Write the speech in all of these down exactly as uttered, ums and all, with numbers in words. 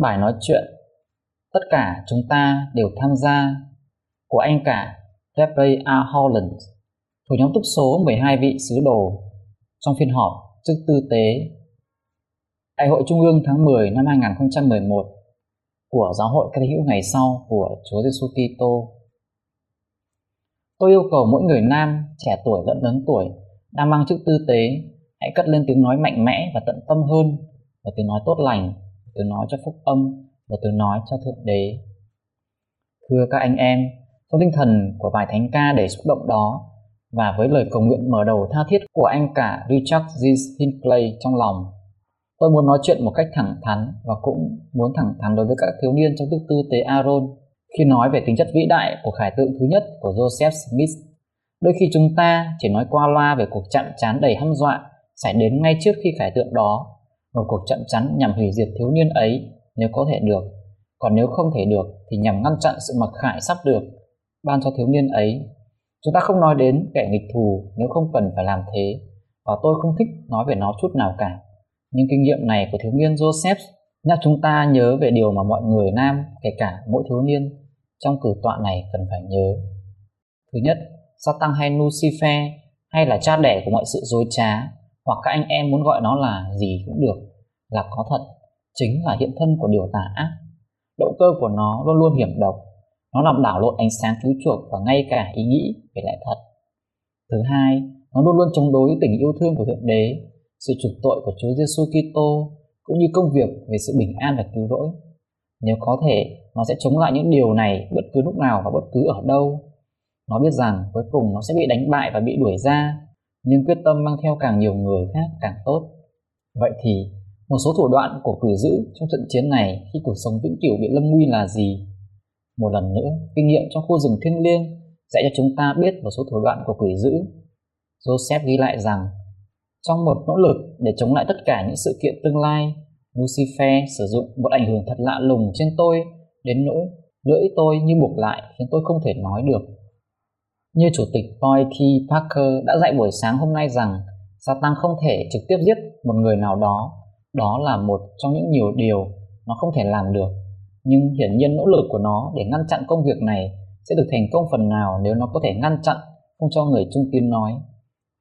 Bài nói chuyện "Tất cả chúng ta đều tham gia" của anh cả Jeffrey R. Holland thuộc nhóm túc số mười hai vị sứ đồ trong phiên họp chức tư tế Đại hội Trung ương tháng mười năm hai không một một của Giáo hội Các Thánh hữu Ngày Sau của Chúa Giêsu Kitô. Tôi yêu cầu mỗi người nam, trẻ tuổi lẫn lớn tuổi đang mang chức tư tế hãy cất lên tiếng nói mạnh mẽ và tận tâm hơn, và tiếng nói tốt lành, tiếng nói cho phúc âm và tiếng nói cho thượng đế. Thưa các anh em, trong tinh thần của bài thánh ca đầy xúc động đó và với lời cầu nguyện mở đầu tha thiết của anh cả Richard G. Hinckley trong lòng, tôi muốn nói chuyện một cách thẳng thắn và cũng muốn thẳng thắn đối với các thiếu niên trong chức tư tế Aaron khi nói về tính chất vĩ đại của khải tượng thứ nhất của Joseph Smith. Đôi khi chúng ta chỉ nói qua loa về cuộc chạm trán đầy hăm dọa xảy đến ngay trước khi khải tượng đó, một cuộc chạm trán nhằm hủy diệt thiếu niên ấy nếu có thể được, còn nếu không thể được thì nhằm ngăn chặn sự mặc khải sắp được ban cho thiếu niên ấy. Chúng ta không nói đến kẻ nghịch thù nếu không cần phải làm thế, và tôi không thích nói về nó chút nào cả. Nhưng kinh nghiệm này của thiếu niên Joseph nhắc chúng ta nhớ về điều mà mọi người nam, kể cả mỗi thiếu niên trong cử tọa này cần phải nhớ. Thứ nhất, Satan hay Lucifer, hay là cha đẻ của mọi sự dối trá, hoặc các anh em muốn gọi nó là gì cũng được, là có thật, chính là hiện thân của điều tà ác. Động cơ của nó luôn luôn hiểm độc, nó làm đảo lộn ánh sáng cứu chuộc và ngay cả ý nghĩ về lẽ thật. Thứ hai, nó luôn luôn chống đối tình yêu thương của thượng đế, sự chuộc tội của Chúa Giêsu Kitô cũng như công việc về sự bình an và cứu rỗi. Nếu có thể, nó sẽ chống lại những điều này bất cứ lúc nào và bất cứ ở đâu. Nó biết rằng cuối cùng nó sẽ bị đánh bại và bị đuổi ra, nhưng quyết tâm mang theo càng nhiều người khác càng tốt. Vậy thì, một số thủ đoạn của quỷ dữ trong trận chiến này khi cuộc sống vĩnh cửu bị lâm nguy là gì? Một lần nữa, kinh nghiệm trong khu rừng thiêng liêng sẽ cho chúng ta biết một số thủ đoạn của quỷ dữ. Joseph ghi lại rằng, trong một nỗ lực để chống lại tất cả những sự kiện tương lai, Lucifer sử dụng một ảnh hưởng thật lạ lùng trên tôi đến nỗi lưỡi tôi như buộc lại khiến tôi không thể nói được. Như Chủ tịch Boyki Parker đã dạy buổi sáng hôm nay rằng Satan không thể trực tiếp giết một người nào đó. Đó là một trong những nhiều điều nó không thể làm được. Nhưng hiển nhiên nỗ lực của nó để ngăn chặn công việc này sẽ được thành công phần nào nếu nó có thể ngăn chặn không cho người trung tín nói.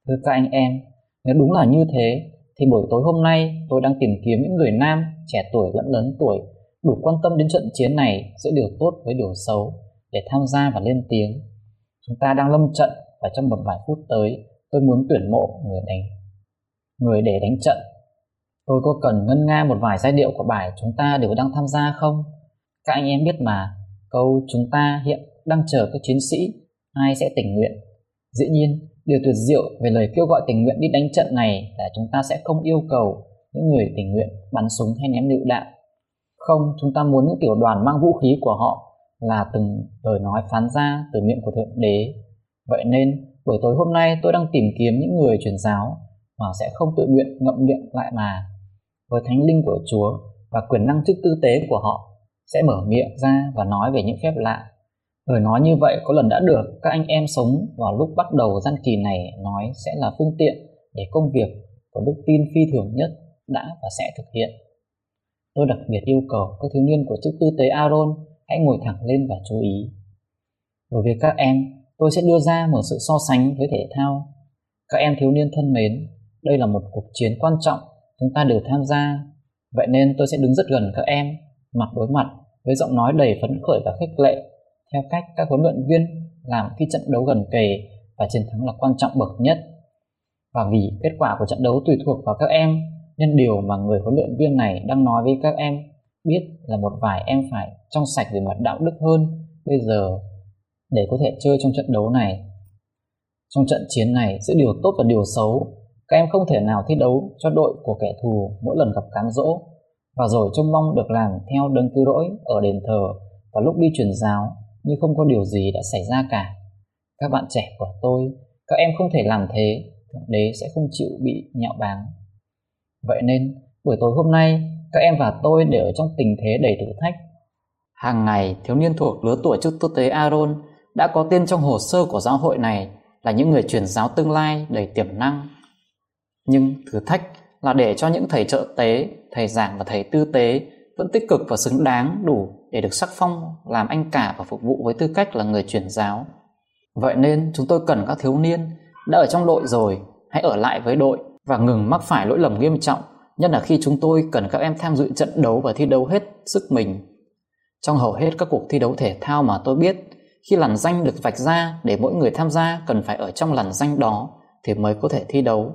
Thưa các anh em, nếu đúng là như thế thì buổi tối hôm nay tôi đang tìm kiếm những người nam, trẻ tuổi lẫn lớn tuổi đủ quan tâm đến trận chiến này giữa điều tốt với điều xấu để tham gia và lên tiếng. Chúng ta đang lâm trận và trong một vài phút tới tôi muốn tuyển mộ người đánh người để đánh trận. Tôi có cần ngân nga một vài giai điệu của bài "Chúng ta đều đang tham gia" không? Các anh em biết mà, câu "chúng ta hiện đang chờ các chiến sĩ, ai sẽ tình nguyện?" Dĩ nhiên, điều tuyệt diệu về lời kêu gọi tình nguyện đi đánh trận này là chúng ta sẽ không yêu cầu những người tình nguyện bắn súng hay ném lựu đạn. Không, chúng ta muốn những tiểu đoàn mang vũ khí của họ là từng lời nói phán ra từ miệng của Thượng Đế. Vậy nên, buổi tối hôm nay tôi đang tìm kiếm những người truyền giáo mà sẽ không tự nguyện ngậm miệng lại mà, với thánh linh của Chúa và quyền năng chức tư tế của họ, sẽ mở miệng ra và nói về những phép lạ. Lời nói như vậy có lần đã được các anh em sống vào lúc bắt đầu gian kỳ này nói sẽ là phương tiện để công việc của đức tin phi thường nhất đã và sẽ thực hiện. Tôi đặc biệt yêu cầu các thiếu niên của chức tư tế Aaron hãy ngồi thẳng lên và chú ý. Đối với các em, tôi sẽ đưa ra một sự so sánh với thể thao. Các em thiếu niên thân mến, đây là một cuộc chiến quan trọng, chúng ta đều tham gia. Vậy nên tôi sẽ đứng rất gần các em, mặt đối mặt, với giọng nói đầy phấn khởi và khích lệ, theo cách các huấn luyện viên làm khi trận đấu gần kề và chiến thắng là quan trọng bậc nhất. Và vì kết quả của trận đấu tùy thuộc vào các em, nên điều mà người huấn luyện viên này đang nói với các em biết là một vài em phải trong sạch về mặt đạo đức hơn bây giờ để có thể chơi trong trận đấu này. Trong trận chiến này giữa điều tốt và điều xấu, Các em không thể nào thi đấu cho đội của kẻ thù mỗi lần gặp cám dỗ, và rồi trông mong được làm theo đấng cứu rỗi ở đền thờ và lúc đi truyền giáo, nhưng không có điều gì đã xảy ra cả. Các bạn trẻ của tôi, các em không thể làm thế, Thượng Đế sẽ không chịu bị nhạo báng. Vậy nên, buổi tối hôm nay, các em và tôi đều ở trong tình thế đầy thử thách. Hàng ngày, thiếu niên thuộc lứa tuổi chức tư tế Aaron đã có tên trong hồ sơ của giáo hội này là những người truyền giáo tương lai đầy tiềm năng. Nhưng thử thách là để cho những thầy trợ tế, thầy giảng và thầy tư tế vẫn tích cực và xứng đáng đủ để được sắc phong làm anh cả và phục vụ với tư cách là người truyền giáo. Vậy nên chúng tôi cần các thiếu niên đã ở trong đội rồi, hãy ở lại với đội và ngừng mắc phải lỗi lầm nghiêm trọng, nhất là khi chúng tôi cần các em tham dự trận đấu và thi đấu hết sức mình. Trong hầu hết các cuộc thi đấu thể thao mà tôi biết, khi làn danh được vạch ra để mỗi người tham gia cần phải ở trong làn danh đó thì mới có thể thi đấu.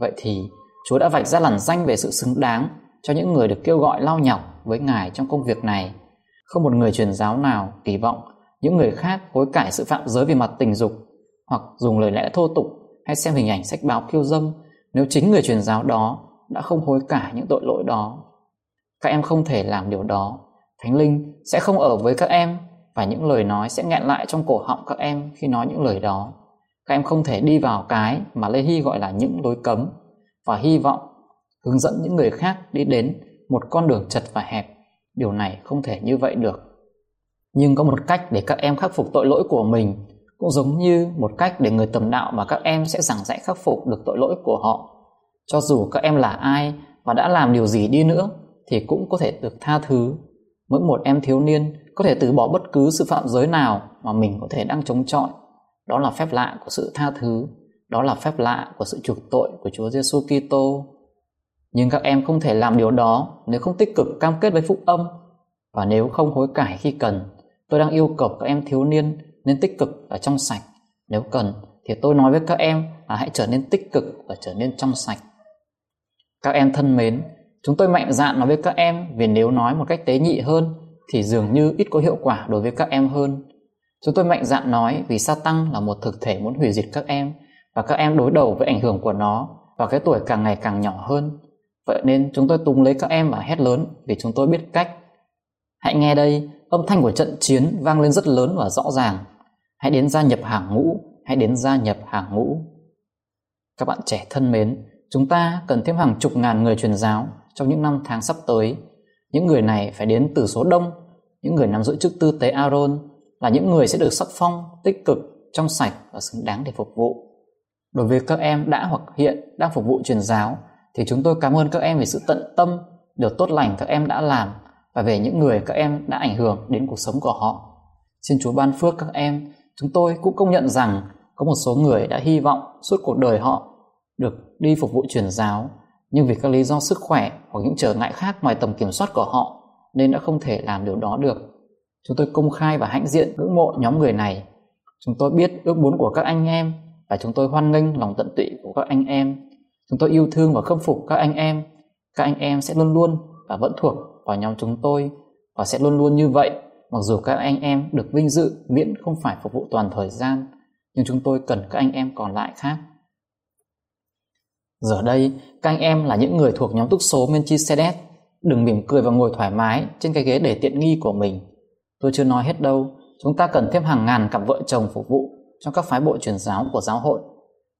Vậy thì Chúa đã vạch ra làn danh về sự xứng đáng cho những người được kêu gọi lao nhọc với Ngài trong công việc này. Không một người truyền giáo nào kỳ vọng những người khác hối cải sự phạm giới về mặt tình dục hoặc dùng lời lẽ thô tục hay xem hình ảnh sách báo khiêu dâm nếu chính người truyền giáo đó đã không hối cải những tội lỗi đó. Các em không thể làm điều đó. Thánh Linh sẽ không ở với các em và những lời nói sẽ nghẹn lại trong cổ họng các em khi nói những lời đó. Các em không thể đi vào cái mà Lê Hy gọi là những lối cấm và hy vọng hướng dẫn những người khác đi đến một con đường chật và hẹp. Điều này không thể như vậy được. Nhưng có một cách để các em khắc phục tội lỗi của mình, cũng giống như một cách để người tầm đạo mà các em sẽ giảng dạy khắc phục được tội lỗi của họ. Cho dù các em là ai và đã làm điều gì đi nữa thì cũng có thể được tha thứ. Mỗi một em thiếu niên có thể từ bỏ bất cứ sự phạm giới nào mà mình có thể đang chống chọi. Đó là phép lạ của sự tha thứ, đó là phép lạ của sự chuộc tội của Chúa Giêsu Kitô. Nhưng các em không thể làm điều đó nếu không tích cực cam kết với phúc âm và nếu không hối cải khi cần. Tôi đang yêu cầu các em thiếu niên nên tích cực và trong sạch. Nếu cần thì tôi nói với các em là hãy trở nên tích cực và trở nên trong sạch. Các em thân mến, chúng tôi mạnh dạn nói với các em vì nếu nói một cách tế nhị hơn thì dường như ít có hiệu quả đối với các em hơn. Chúng tôi mạnh dạn nói vì Satan là một thực thể muốn hủy diệt các em và các em đối đầu với ảnh hưởng của nó vào cái tuổi càng ngày càng nhỏ hơn. Vậy nên chúng tôi túm lấy các em và hét lớn vì chúng tôi biết cách. Hãy nghe đây, âm thanh của trận chiến vang lên rất lớn và rõ ràng. Hãy đến gia nhập hàng ngũ, hãy đến gia nhập hàng ngũ. Các bạn trẻ thân mến, chúng ta cần thêm hàng chục ngàn người truyền giáo trong những năm tháng sắp tới. Những người này phải đến từ số đông, những người nắm giữ chức tư tế Aaron là những người sẽ được sắc phong, tích cực, trong sạch và xứng đáng để phục vụ. Đối với các em đã hoặc hiện đang phục vụ truyền giáo thì chúng tôi cảm ơn các em về sự tận tâm, điều tốt lành các em đã làm và về những người các em đã ảnh hưởng đến cuộc sống của họ. Xin Chúa ban phước các em. Chúng tôi cũng công nhận rằng có một số người đã hy vọng suốt cuộc đời họ được đi phục vụ truyền giáo, nhưng vì các lý do sức khỏe hoặc những trở ngại khác ngoài tầm kiểm soát của họ nên đã không thể làm điều đó được. Chúng tôi công khai và hãnh diện ngưỡng mộ nhóm người này. Chúng tôi biết ước muốn của các anh em và chúng tôi hoan nghênh lòng tận tụy của các anh em. Chúng tôi yêu thương và khâm phục các anh em. Các anh em sẽ luôn luôn và vẫn thuộc vào nhóm chúng tôi và sẽ luôn luôn như vậy, mặc dù các anh em được vinh dự miễn không phải phục vụ toàn thời gian, nhưng chúng tôi cần các anh em còn lại khác. Giờ đây, các anh em là những người thuộc nhóm túc số Melchizedek. Đừng mỉm cười và ngồi thoải mái trên cái ghế để tiện nghi của mình. Tôi chưa nói hết đâu, chúng ta cần thêm hàng ngàn cặp vợ chồng phục vụ trong các phái bộ truyền giáo của giáo hội.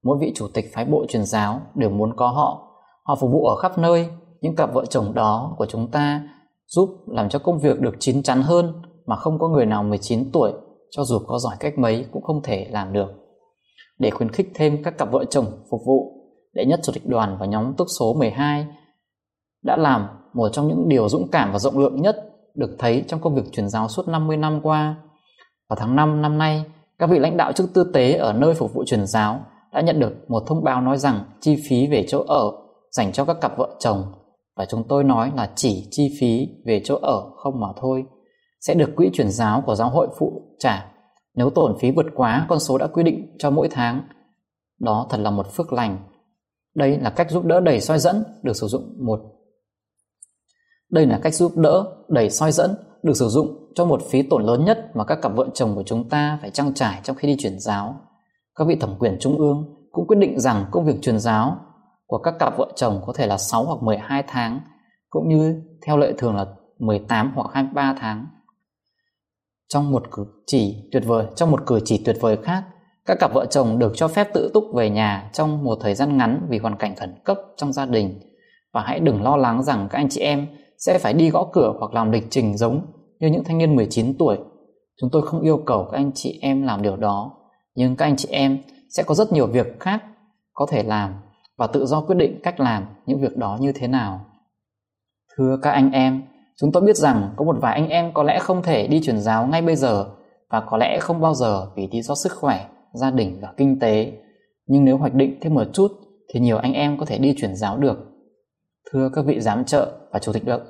Mỗi vị chủ tịch phái bộ truyền giáo đều muốn có họ. Họ phục vụ ở khắp nơi. Những cặp vợ chồng đó của chúng ta giúp làm cho công việc được chín chắn hơn mà không có người nào mười chín tuổi, cho dù có giỏi cách mấy cũng không thể làm được. Để khuyến khích thêm các cặp vợ chồng phục vụ, Đệ nhất Chủ tịch đoàn và nhóm túc số mười hai đã làm một trong những điều dũng cảm và rộng lượng nhất được thấy trong công việc truyền giáo suốt năm mươi năm qua. Vào tháng năm năm nay, các vị lãnh đạo chức tư tế ở nơi phục vụ truyền giáo đã nhận được một thông báo nói rằng chi phí về chỗ ở dành cho các cặp vợ chồng, và chúng tôi nói là chỉ chi phí về chỗ ở không mà thôi, sẽ được quỹ truyền giáo của giáo hội phụ trả nếu tổn phí vượt quá con số đã quy định cho mỗi tháng. Đó thật là một phước lành. Đây là cách giúp đỡ đầy soi dẫn được sử dụng một Đây là cách giúp đỡ đầy soi dẫn được sử dụng cho một phí tổn lớn nhất mà các cặp vợ chồng của chúng ta phải trang trải trong khi đi truyền giáo. Các vị thẩm quyền trung ương cũng quyết định rằng công việc truyền giáo của các cặp vợ chồng có thể là sáu hoặc mười hai tháng, cũng như theo lệ thường là mười tám hoặc hai mươi ba tháng. Trong một cử chỉ tuyệt vời, trong một cử chỉ tuyệt vời khác, các cặp vợ chồng được cho phép tự túc về nhà trong một thời gian ngắn vì hoàn cảnh khẩn cấp trong gia đình, và hãy đừng lo lắng rằng các anh chị em sẽ phải đi gõ cửa hoặc làm lịch trình giống như những thanh niên mười chín tuổi. Chúng tôi không yêu cầu các anh chị em làm điều đó, nhưng các anh chị em sẽ có rất nhiều việc khác có thể làm và tự do quyết định cách làm những việc đó như thế nào. Thưa các anh em, chúng tôi biết rằng có một vài anh em có lẽ không thể đi truyền giáo ngay bây giờ và có lẽ không bao giờ vì lý do sức khỏe, gia đình và kinh tế. Nhưng nếu hoạch định thêm một chút thì nhiều anh em có thể đi truyền giáo được. Thưa các vị giám trợ và chủ tịch được.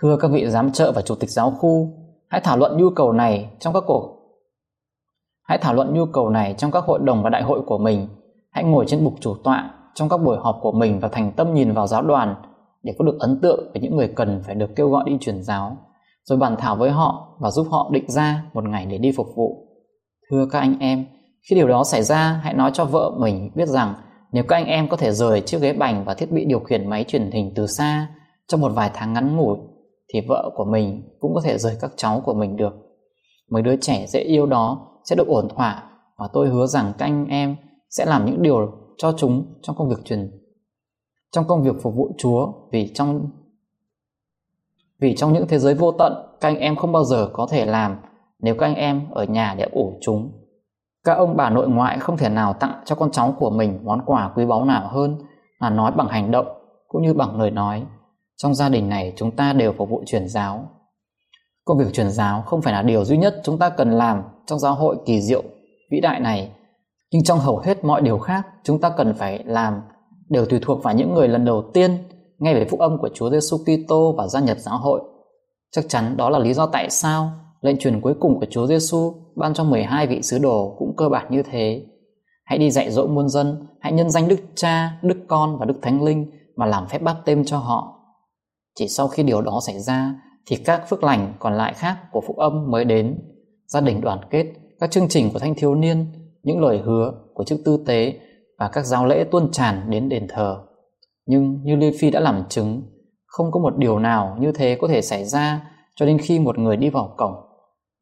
Thưa các vị giám trợ và chủ tịch giáo khu, hãy thảo luận nhu cầu này trong các cuộc. Hãy thảo luận nhu cầu này trong các hội đồng và đại hội của mình. Hãy ngồi trên bục chủ tọa trong các buổi họp của mình và thành tâm nhìn vào giáo đoàn để có được ấn tượng về những người cần phải được kêu gọi đi truyền giáo, rồi bàn thảo với họ và giúp họ định ra một ngày để đi phục vụ. Thưa các anh em, khi điều đó xảy ra, hãy nói cho vợ mình biết rằng nếu các anh em có thể rời chiếc ghế bành và thiết bị điều khiển máy truyền hình từ xa trong một vài tháng ngắn ngủi, thì vợ của mình cũng có thể rời các cháu của mình được. Mấy đứa trẻ dễ yêu đó sẽ được ổn thỏa, và tôi hứa rằng các anh em sẽ làm những điều cho chúng trong công việc truyền trong công việc phục vụ Chúa, vì trong vì trong những thế giới vô tận các anh em không bao giờ có thể làm nếu các anh em ở nhà để ủ chúng. Các ông bà nội ngoại không thể nào tặng cho con cháu của mình món quà quý báu nào hơn là nói bằng hành động cũng như bằng lời nói. Trong gia đình này, chúng ta đều phục vụ truyền giáo. Công việc truyền giáo không phải là điều duy nhất chúng ta cần làm trong giáo hội kỳ diệu vĩ đại này, nhưng trong hầu hết mọi điều khác chúng ta cần phải làm đều tùy thuộc vào những người lần đầu tiên nghe về phúc âm của Chúa Giêsu Kitô và gia nhập giáo hội. Chắc chắn đó là lý do tại sao lệnh truyền cuối cùng của Chúa Giêsu ban cho mười hai vị sứ đồ cũng cơ bản như thế. Hãy đi dạy dỗ muôn dân, hãy nhân danh Đức Cha, Đức Con và Đức Thánh Linh mà làm phép báp têm cho họ. Chỉ sau khi điều đó xảy ra thì các phước lành còn lại khác của phúc âm mới đến: gia đình đoàn kết, các chương trình của thanh thiếu niên, những lời hứa của chức tư tế và các giáo lễ tuôn tràn đến đền thờ. Nhưng như Lê Hy đã làm chứng, không có một điều nào như thế có thể xảy ra cho đến khi một người đi vào cổng,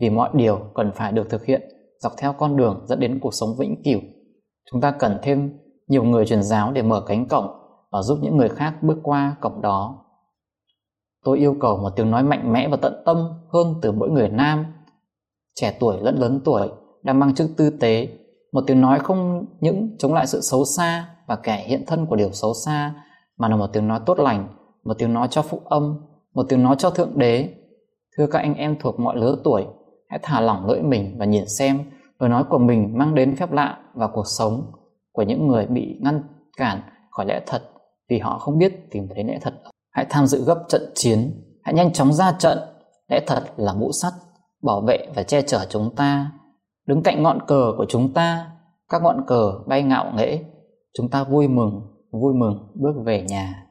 vì mọi điều cần phải được thực hiện dọc theo con đường dẫn đến cuộc sống vĩnh cửu. Chúng ta cần thêm nhiều người truyền giáo để mở cánh cổng và giúp những người khác bước qua cổng đó. Tôi yêu cầu một tiếng nói mạnh mẽ và tận tâm hơn từ mỗi người nam, trẻ tuổi lẫn lớn tuổi, đang mang chức tư tế. Một tiếng nói không những chống lại sự xấu xa và kẻ hiện thân của điều xấu xa, mà là một tiếng nói tốt lành, một tiếng nói cho phúc âm, một tiếng nói cho Thượng Đế. Thưa các anh em thuộc mọi lứa tuổi, hãy thả lỏng lưỡi mình và nhìn xem lời nói của mình mang đến phép lạ và cuộc sống của những người bị ngăn cản khỏi lẽ thật vì họ không biết tìm thấy lẽ thật. Hãy tham dự gấp trận chiến, hãy nhanh chóng ra trận. Lẽ thật là mũ sắt, bảo vệ và che chở chúng ta. Đứng cạnh ngọn cờ của chúng ta, các ngọn cờ bay ngạo nghễ. Chúng ta vui mừng, vui mừng bước về nhà.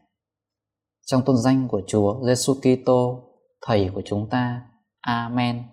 Trong tôn danh của Chúa Giêsu Kitô, Thầy của chúng ta. Amen.